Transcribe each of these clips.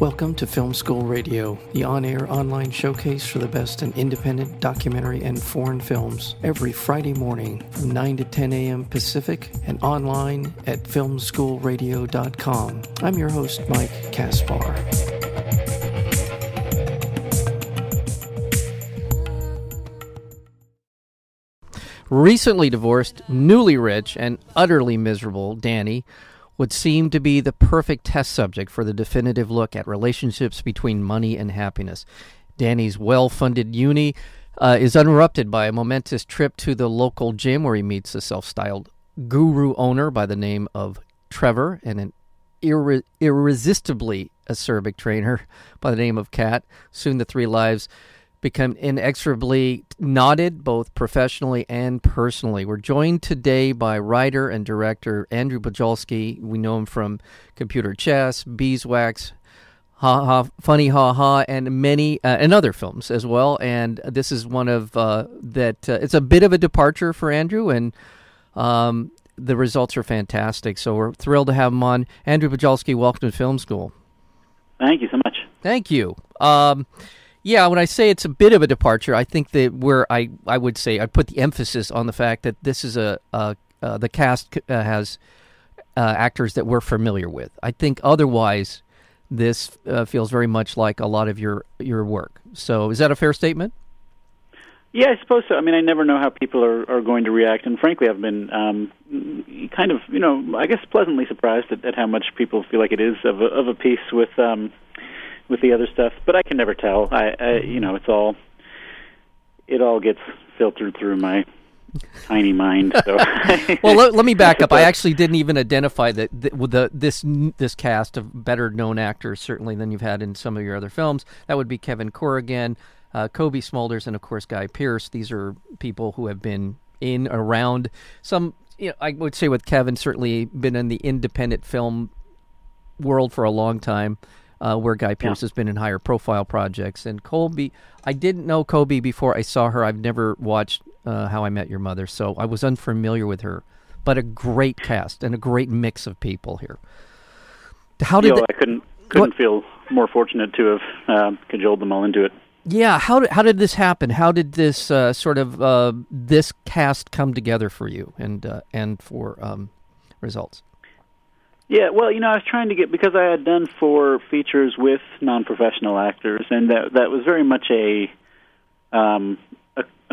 Welcome to Film School Radio, the on-air online showcase for the best in independent, documentary, and foreign films, every Friday morning from 9 to 10 a.m. Pacific and online at filmschoolradio.com. I'm your host, Mike Kaspar. Recently divorced, newly rich, and utterly miserable, Danny would seem to be the perfect test subject for the definitive look at relationships between money and happiness. Danny's well-funded uni is interrupted by a momentous trip to the local gym where he meets a self-styled guru owner by the name of Trevor and an irresistibly acerbic trainer by the name of Kat. Soon the three lives become inexorably knotted, both professionally and personally. We're joined today by writer and director Andrew Bujalski. We know him from Computer Chess, Beeswax, Ha Ha, Funny Ha Ha, and many and other films as well. And this is one of it's a bit of a departure for Andrew, and the results are fantastic. So we're thrilled to have him on. Andrew Bujalski, welcome to Film School. Thank you so much. Thank you. Yeah, when I say it's a bit of a departure, I think that I would say I put the emphasis on the fact that this is the cast has actors that we're familiar with. I think otherwise this feels very much like a lot of your work. So is that a fair statement? Yeah, I suppose so. I mean, I never know how people are going to react, and frankly, I've been kind of, I guess pleasantly surprised at how much people feel like it is of a piece with the other stuff, but I can never tell. It all gets filtered through my tiny mind. So. Well, let me back up. I actually didn't even identify this cast of better known actors certainly than you've had in some of your other films. That would be Kevin Corrigan, Cobie Smulders, and of course Guy Pearce. These are people who have been in around some. I would say with Kevin, certainly been in the independent film world for a long time. Where Guy Pearce has been in higher profile projects. And Cobie, I didn't know Cobie before I saw her. I've never watched How I Met Your Mother, so I was unfamiliar with her. But a great cast and a great mix of people here. How did I couldn't feel more fortunate to have cajoled them all into it. Yeah, how did this happen? How did this this cast come together for you and for Results? Yeah, well, I was trying to because I had done 4 features with non-professional actors, and that was very much a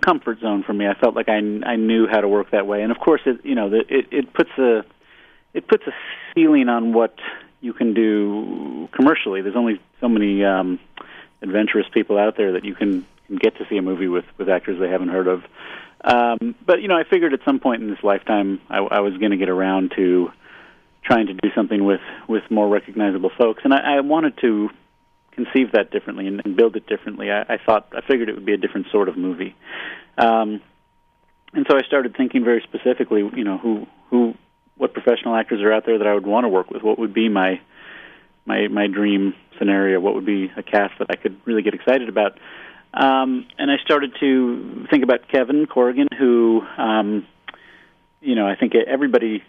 comfort zone for me. I felt like I knew how to work that way, and of course, it puts a ceiling on what you can do commercially. There's only so many adventurous people out there that you can get to see a movie with actors they haven't heard of. But I figured at some point in this lifetime I was going to get around to trying to do something with more recognizable folks, and I wanted to conceive that differently and build it differently. I figured it would be a different sort of movie, and so I started thinking very specifically, what professional actors are out there that I would want to work with. What would be my dream scenario? What would be a cast that I could really get excited about? And I started to think about Kevin Corrigan, who, I think everybody.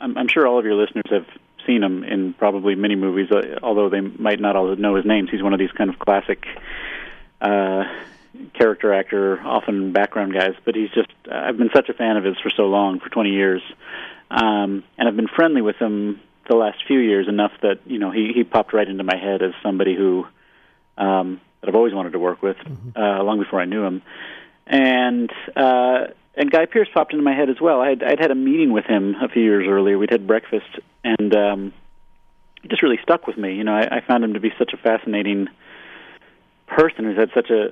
I'm sure all of your listeners have seen him in probably many movies, although they might not all know his names. He's one of these kind of classic character actor, often background guys, but he's just, I've been such a fan of his for so long, for 20 years, and I've been friendly with him the last few years enough that, he popped right into my head as somebody who, that I've always wanted to work with, long before I knew him. And Guy Pearce popped into my head as well. I'd had a meeting with him a few years earlier. We'd had breakfast, and it just really stuck with me. I found him to be such a fascinating person who's had such a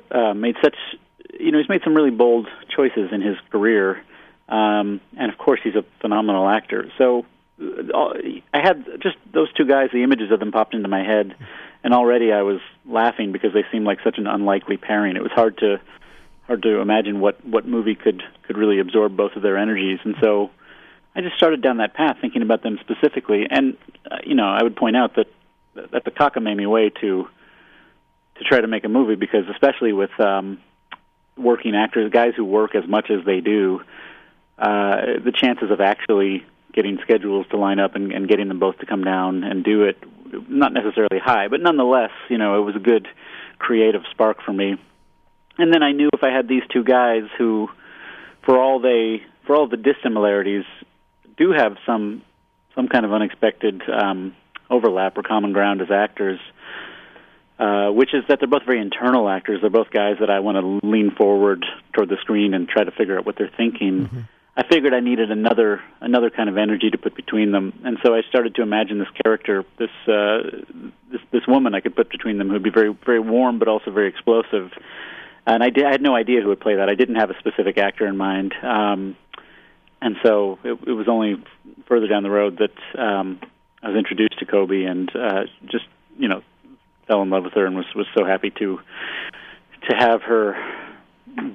he's made some really bold choices in his career, and of course he's a phenomenal actor. So I had just those two guys, the images of them popped into my head, and already I was laughing because they seemed like such an unlikely pairing. It was hard to imagine what movie could really absorb both of their energies. And so I just started down that path thinking about them specifically. And, I would point out that that's a cockamamie way to try to make a movie, because especially with working actors, guys who work as much as they do, the chances of actually getting schedules to line up and getting them both to come down and do it, not necessarily high, but nonetheless, you know, it was a good creative spark for me. And then I knew if I had these two guys who, for all the dissimilarities, do have some kind of unexpected overlap or common ground as actors, which is that they're both very internal actors. They're both guys that I want to lean forward toward the screen and try to figure out what they're thinking. Mm-hmm. I figured I needed another kind of energy to put between them, and so I started to imagine this character, this woman I could put between them, who'd be very very warm but also very explosive. And I had no idea who would play that. I didn't have a specific actor in mind, and so it was only further down the road that I was introduced to Cobie and just fell in love with her and was so happy to have her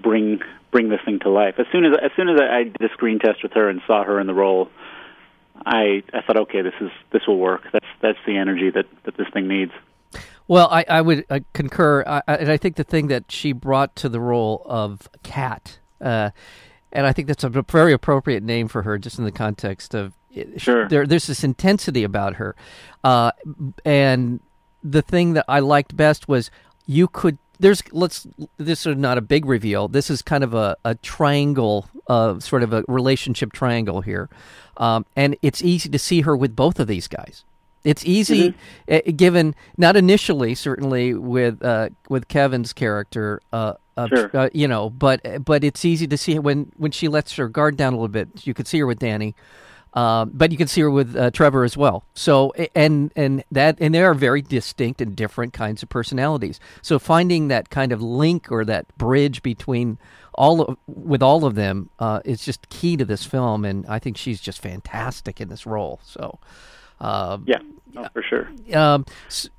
bring this thing to life. As soon as I did a screen test with her and saw her in the role, I thought, okay, this will work. That's the energy that this thing needs. Well, I would concur, and I think the thing that she brought to the role of Cat, and I think that's a very appropriate name for her, just in the context of sure. There's this intensity about her, and the thing that I liked best was you could. This is not a big reveal. This is kind of a triangle, sort of a relationship triangle here. And it's easy to see her with both of these guys. It's easy, mm-hmm. Given, not initially, certainly with Kevin's character, sure. But it's easy to see when she lets her guard down a little bit. You could see her with Danny. But you can see her with Trevor as well. So and they are very distinct and different kinds of personalities. So finding that kind of link or that bridge between all of them is just key to this film. And I think she's just fantastic in this role. So for sure.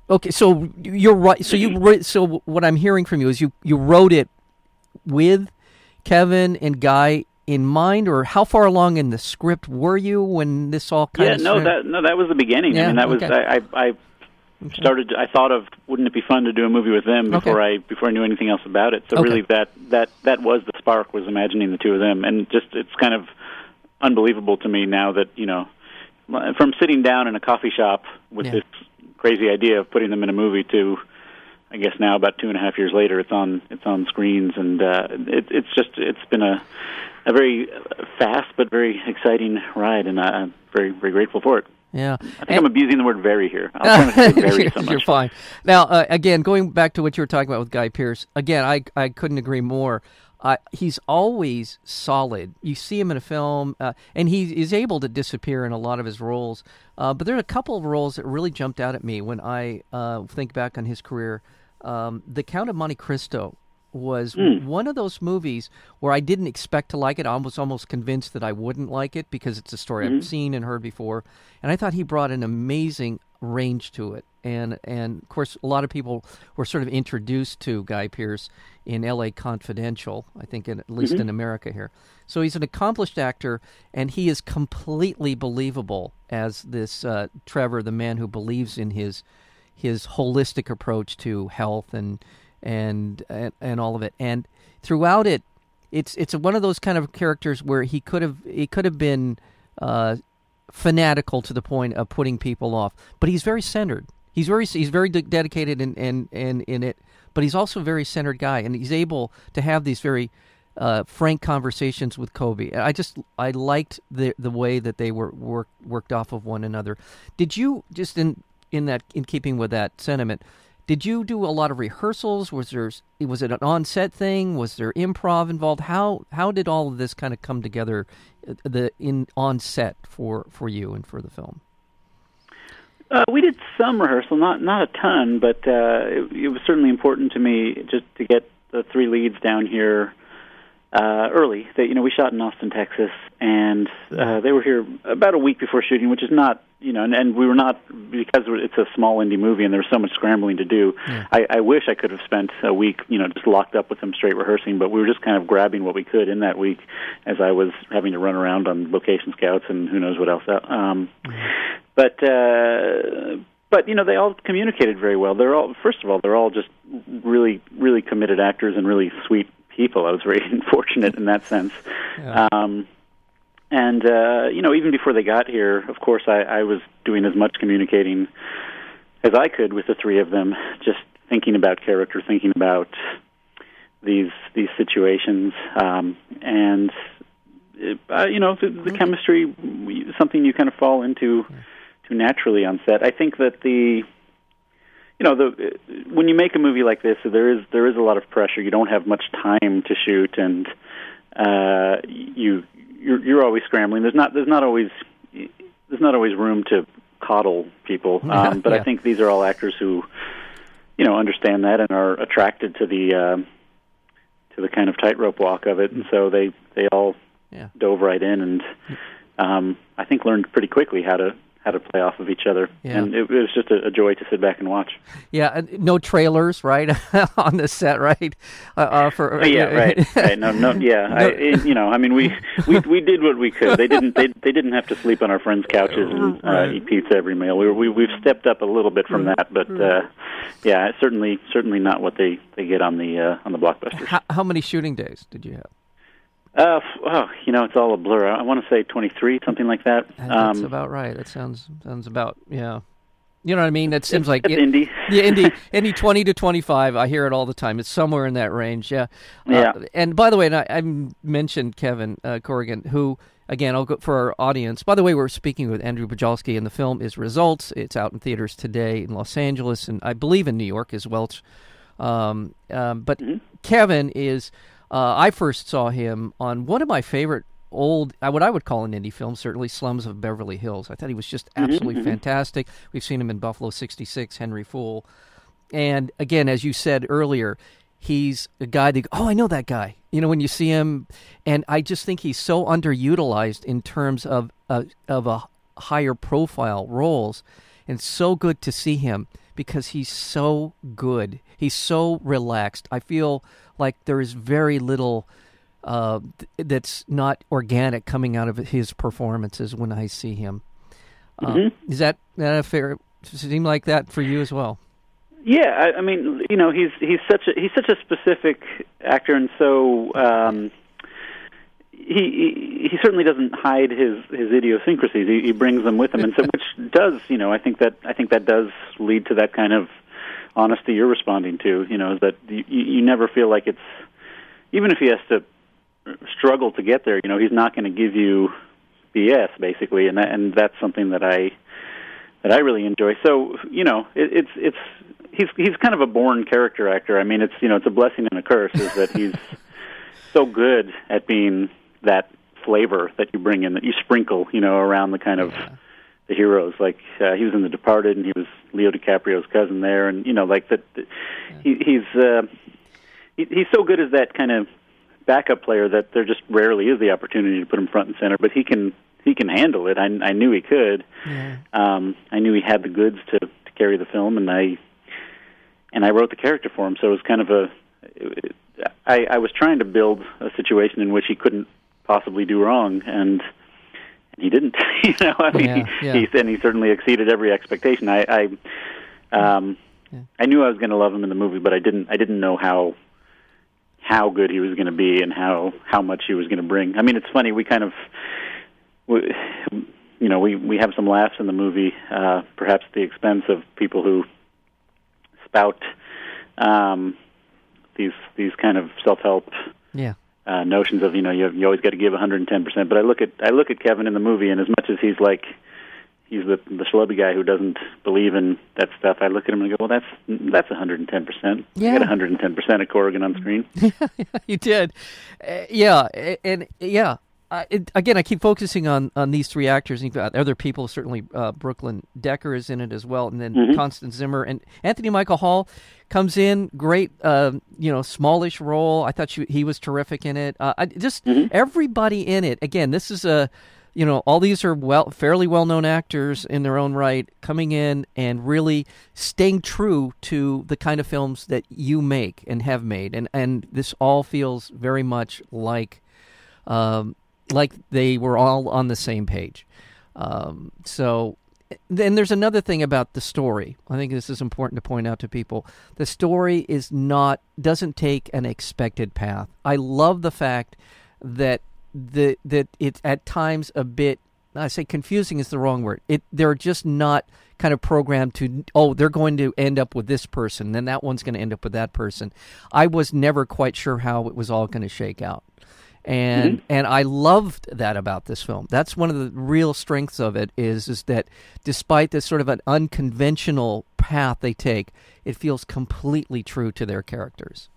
Okay, so you're right. So so what I'm hearing from you is you wrote it with Kevin and Guy in mind, or how far along in the script were you when this all kind of started? That was the beginning. Yeah, I mean, that was I started. I thought of, wouldn't it be fun to do a movie with them before I knew anything else about it? So really, that was the spark, was imagining the two of them, and just it's kind of unbelievable to me now that from sitting down in a coffee shop with this crazy idea of putting them in a movie to, I guess now about 2.5 years later, it's on screens, and it's been a very fast but very exciting ride, and I'm very, very grateful for it. Yeah, I think I'm abusing the word "very" here. I'm trying to say "very" so much. You're fine. Now, again, going back to what you were talking about with Guy Pearce, again, I couldn't agree more. He's always solid. You see him in a film, and he is able to disappear in a lot of his roles. But there are a couple of roles that really jumped out at me when I think back on his career. The Count of Monte Cristo was one of those movies where I didn't expect to like it. I was almost convinced that I wouldn't like it because it's a story I've seen and heard before. And I thought he brought an amazing range to it. And of course, a lot of people were sort of introduced to Guy Pearce in LA Confidential, I think, at least in America here. So he's an accomplished actor, and he is completely believable as this Trevor, the man who believes in his holistic approach to health and all of it. And throughout it, it's one of those kind of characters where he could have been fanatical to the point of putting people off, but he's very centered. He's very dedicated and in it, but he's also a very centered guy, and he's able to have these very frank conversations with Cobie. I liked the way that they were worked off of one another. Did you just in keeping with that sentiment? Did you do a lot of rehearsals? Was it an on-set thing? Was there improv involved? How did all of this kind of come together on set for you and for the film? We did some rehearsal, not a ton, but it was certainly important to me just to get the three leads down here early. We shot in Austin, Texas, and they were here about a week before shooting, which is not, and we were not, because it's a small indie movie and there was so much scrambling to do. Yeah. I wish I could have spent a week, just locked up with them straight rehearsing, but we were just kind of grabbing what we could in that week as I was having to run around on location scouts and who knows what else. But they all communicated very well. They're all just really, really committed actors and really sweet people. I was very fortunate in that sense. Yeah. And, even before they got here, of course, I was doing as much communicating as I could with the three of them, just thinking about character, thinking about these situations. The chemistry, something you kind of fall into to naturally on set. I think that when you make a movie like this, there is a lot of pressure. You don't have much time to shoot, and you're always scrambling. There's not always room to coddle people. But I think these are all actors who, understand that and are attracted to the kind of tightrope walk of it, and so they all dove right in, and I think learned pretty quickly how to play off of each other, and it was just a joy to sit back and watch. Yeah, no trailers, right, on the set, right? We did what we could. They didn't have to sleep on our friends' couches and eat pizza every meal. We've stepped up a little bit from that, but certainly not what they get on the blockbusters. How many shooting days did you have? It's all a blur. I want to say 23, something like that. That's about right. That sounds about, yeah. You know what I mean? That seems like... indie. Yeah, indie 20 to 25. I hear it all the time. It's somewhere in that range, yeah. And by the way, I mentioned Kevin Corrigan, who... Again, I'll go for our audience. By the way, we're speaking with Andrew Bujalski, and the film is Results. It's out in theaters today in Los Angeles, and I believe in New York as well. But Kevin is... I first saw him on one of my favorite old, what I would call an indie film, certainly Slums of Beverly Hills. I thought he was just absolutely fantastic. We've seen him in Buffalo 66, Henry Fool. And again, as you said earlier, he's a guy that, I know that guy. When you see him, and I just think he's so underutilized in terms of a higher profile roles, and so good to see him because he's so good. He's so relaxed. I feel like there is very little that's not organic coming out of his performances when I see him. Is that a fair? Seem like that for you as well? Yeah, I mean, he's such a specific actor, and so he certainly doesn't hide his idiosyncrasies. He brings them with him, and so which does, I think that does lead to that kind of honesty you're responding to, is that you never feel like it's, even if he has to struggle to get there, he's not going to give you BS, basically, and that's something that I really enjoy. So, he's kind of a born character actor. I mean, it's a blessing and a curse is that he's so good at being that flavor that you bring in, that you sprinkle, around the kind of... Yeah. The heroes, like he was in The Departed, and he was Leo DiCaprio's cousin there, and he's so good as that kind of backup player that there just rarely is the opportunity to put him front and center, but he can handle it. I knew he could. Yeah. I knew he had the goods to carry the film, and I wrote the character for him. So it was kind of I was trying to build a situation in which he couldn't possibly do wrong, and. He didn't, He certainly exceeded every expectation. I knew I was going to love him in the movie, but I didn't know how good he was going to be and how much he was going to bring. I mean, it's funny. We kind of, we have some laughs in the movie, perhaps at the expense of people who spout these kind of self-help. Yeah. Notions of you always got to give 110%, but I look at Kevin in the movie, and as much as he's the schlubby guy who doesn't believe in that stuff, I look at him and I go, well, that's 110%. Yeah. You got 110% of Corrigan on screen. You did, Again, I keep focusing on these three actors, and you've got other people. Certainly, Brooklyn Decker is in it as well, and then Constance Zimmer and Anthony Michael Hall comes in. Great, smallish role. I thought he was terrific in it. Everybody in it. Again, this is all these are fairly well-known actors in their own right, coming in and really staying true to the kind of films that you make and have made, and this all feels very much like they were all on the same page. So then there's another thing about the story. I think this is important to point out to people. The story doesn't take an expected path. I love the fact that that it's at times a bit, I say confusing is the wrong word. They're just not kind of programmed to, oh, they're going to end up with this person, then that one's going to end up with that person. I was never quite sure how it was all going to shake out. And mm-hmm. and I loved that about this film. That's one of the real strengths of it is that despite this sort of an unconventional path they take, it feels completely true to their characters.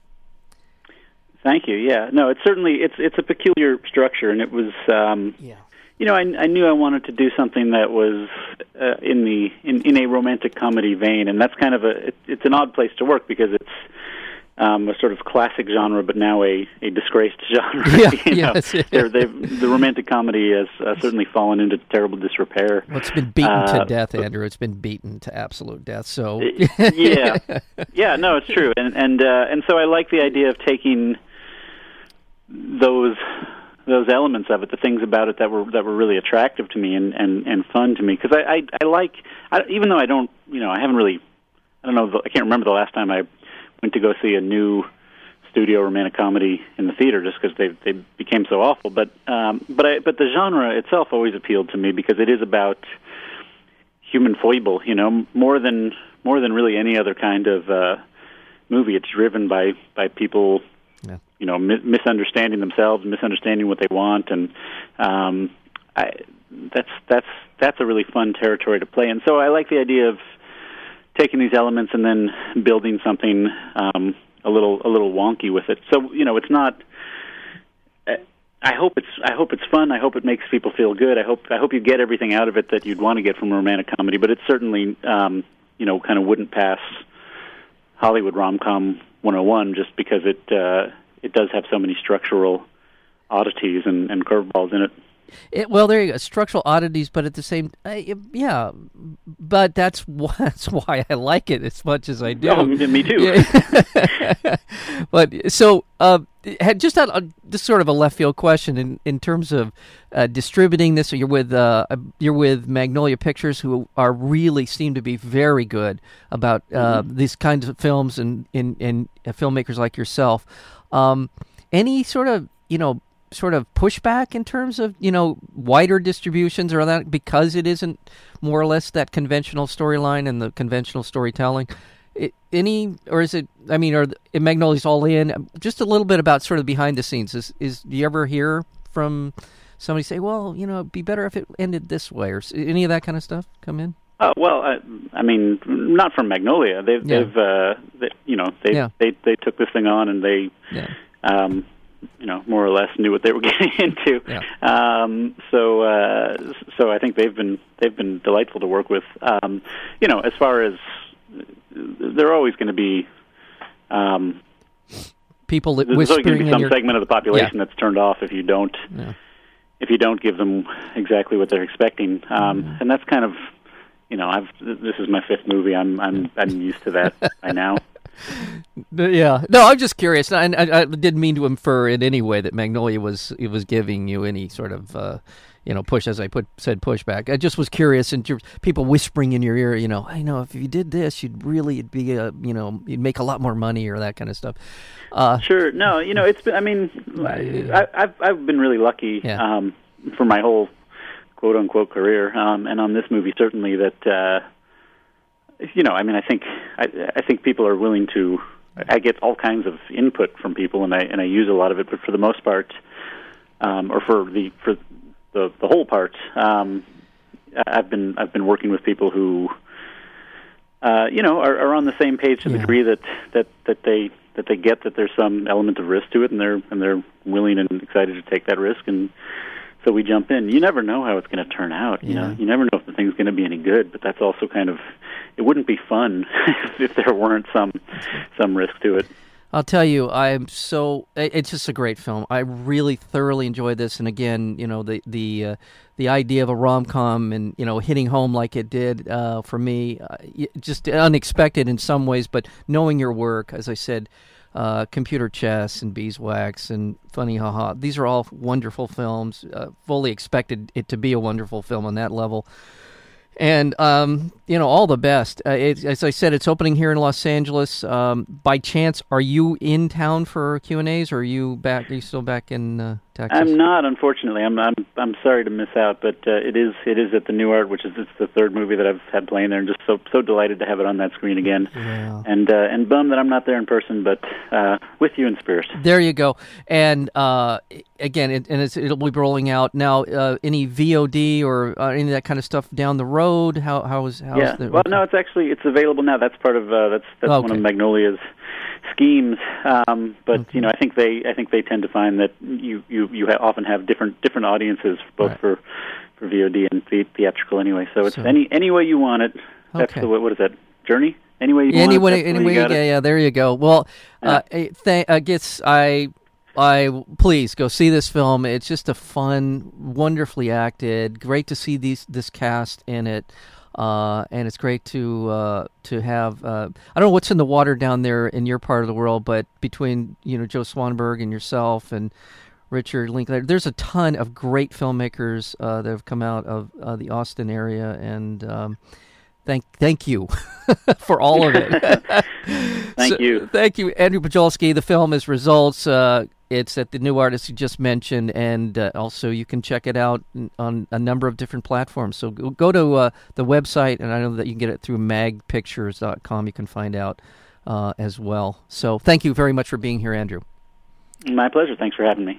Thank you. Yeah. No, it's certainly it's a peculiar structure, and it was you know, I knew I wanted to do something that was in a romantic comedy vein, and that's kind of it's an odd place to work because it's a sort of classic genre, but now a disgraced genre. Yeah, the romantic comedy has certainly fallen into terrible disrepair. Well, it's been beaten to death, Andrew. It's been beaten to absolute death. So yeah, no, it's true, and so I like the idea of taking those elements of it, the things about it that were really attractive to me and fun to me, because I like, even though I don't, you know, I haven't really, I don't know, I can't remember the last time I went to go see a new studio romantic comedy in the theater, just because they became so awful. But the genre itself always appealed to me because it is about human foible, you know, more than really any other kind of movie. It's driven by people, you know, misunderstanding themselves, misunderstanding what they want, and that's a really fun territory to play in. So I like the idea of taking these elements and then building something a little wonky with it. So, you know, it's not. I hope it's fun. I hope it makes people feel good. I hope you get everything out of it that you'd want to get from a romantic comedy. But it certainly, you know, kind of wouldn't pass Hollywood rom-com 101 just because it does have so many structural oddities and curveballs in it. Well, there you go. Structural oddities, but at the same, yeah. But that's why I like it as much as I do. Oh, me too. Yeah. But so, just on this sort of a left field question in terms of distributing this, so you're with Magnolia Pictures, who are really seem to be very good about these kinds of films and filmmakers like yourself. Any sort of pushback in terms of, you know, wider distributions or that, because it isn't more or less that conventional storyline and the conventional storytelling? Are Magnolia's all in? Just a little bit about sort of behind the scenes. Do you ever hear from somebody say, well, you know, it'd be better if it ended this way, or any of that kind of stuff come in? Well, I mean, not from Magnolia. They took this thing on and they, you know, more or less knew what they were getting into. Yeah. So I think they've been delightful to work with. You know, as far as they're always going to be people that there's always going to be some segment of the population that's turned off if you don't give them exactly what they're expecting. And that's kind of, you know, this is my fifth movie. I'm used to that by now. Yeah. No, I'm just curious. I didn't mean to infer in any way that Magnolia was giving you any sort of, you know, push, as I said, pushback. I just was curious, and people whispering in your ear, you know, I know if you did this, you'd make a lot more money, or that kind of stuff. Sure. No, you know, it's been, I mean, I've been really lucky for my whole quote-unquote career, and on this movie, certainly, that... you know, I mean, I think people are willing to. I get all kinds of input from people, and I use a lot of it. But for the most part, or for the whole part, I've been working with people who, you know, are on the same page to the degree that they get that there's some element of risk to it, and they're willing and excited to take that risk. And so we jump in. You never know how it's going to turn out. You know, you never know if the thing's going to be any good. But that's also kind of, it wouldn't be fun if there weren't some risk to it. I'll tell you, it's just a great film. I really thoroughly enjoyed this. And again, you know, the idea of a rom-com and, you know, hitting home like it did for me, just unexpected in some ways. But knowing your work, as I said, Computer Chess and Beeswax and Funny Ha Ha, these are all wonderful films. Fully expected it to be a wonderful film on that level. And, you know, all the best. As I said, it's opening here in Los Angeles. By chance, are you in town for Q&As, or are you still back in Texas? I'm not, unfortunately. I'm sorry to miss out, but it is at the New Art, which is it's the third movie that I've had playing there, and just so delighted to have it on that screen again. Wow. And bummed that I'm not there in person, but with you in spirit. There you go. And again, it'll be rolling out now. Any VOD or any of that kind of stuff down the road? How is yeah. Well, no, it's available now. That's part of that's okay. One of Magnolia's schemes, but okay. I think they tend to find that you often have different audiences, both right. for VOD and theatrical anyway. So it's any way you want it. That's okay. What is that? Journey? Any way you want it. Any way you got it. Yeah, there you go. Well, I guess please go see this film. It's just a fun, wonderfully acted. Great to see this cast in it. And it's great to have. I don't know what's in the water down there in your part of the world, but between Joe Swanberg and yourself and Richard Linklater, there's a ton of great filmmakers that have come out of the Austin area, and thank you for all of it. Thank you, Andrew Bujalski. The film is Results. It's at the New Artist you just mentioned, and also you can check it out on a number of different platforms. So go to the website, and I know that you can get it through magpictures.com. You can find out as well. So thank you very much for being here, Andrew. My pleasure. Thanks for having me.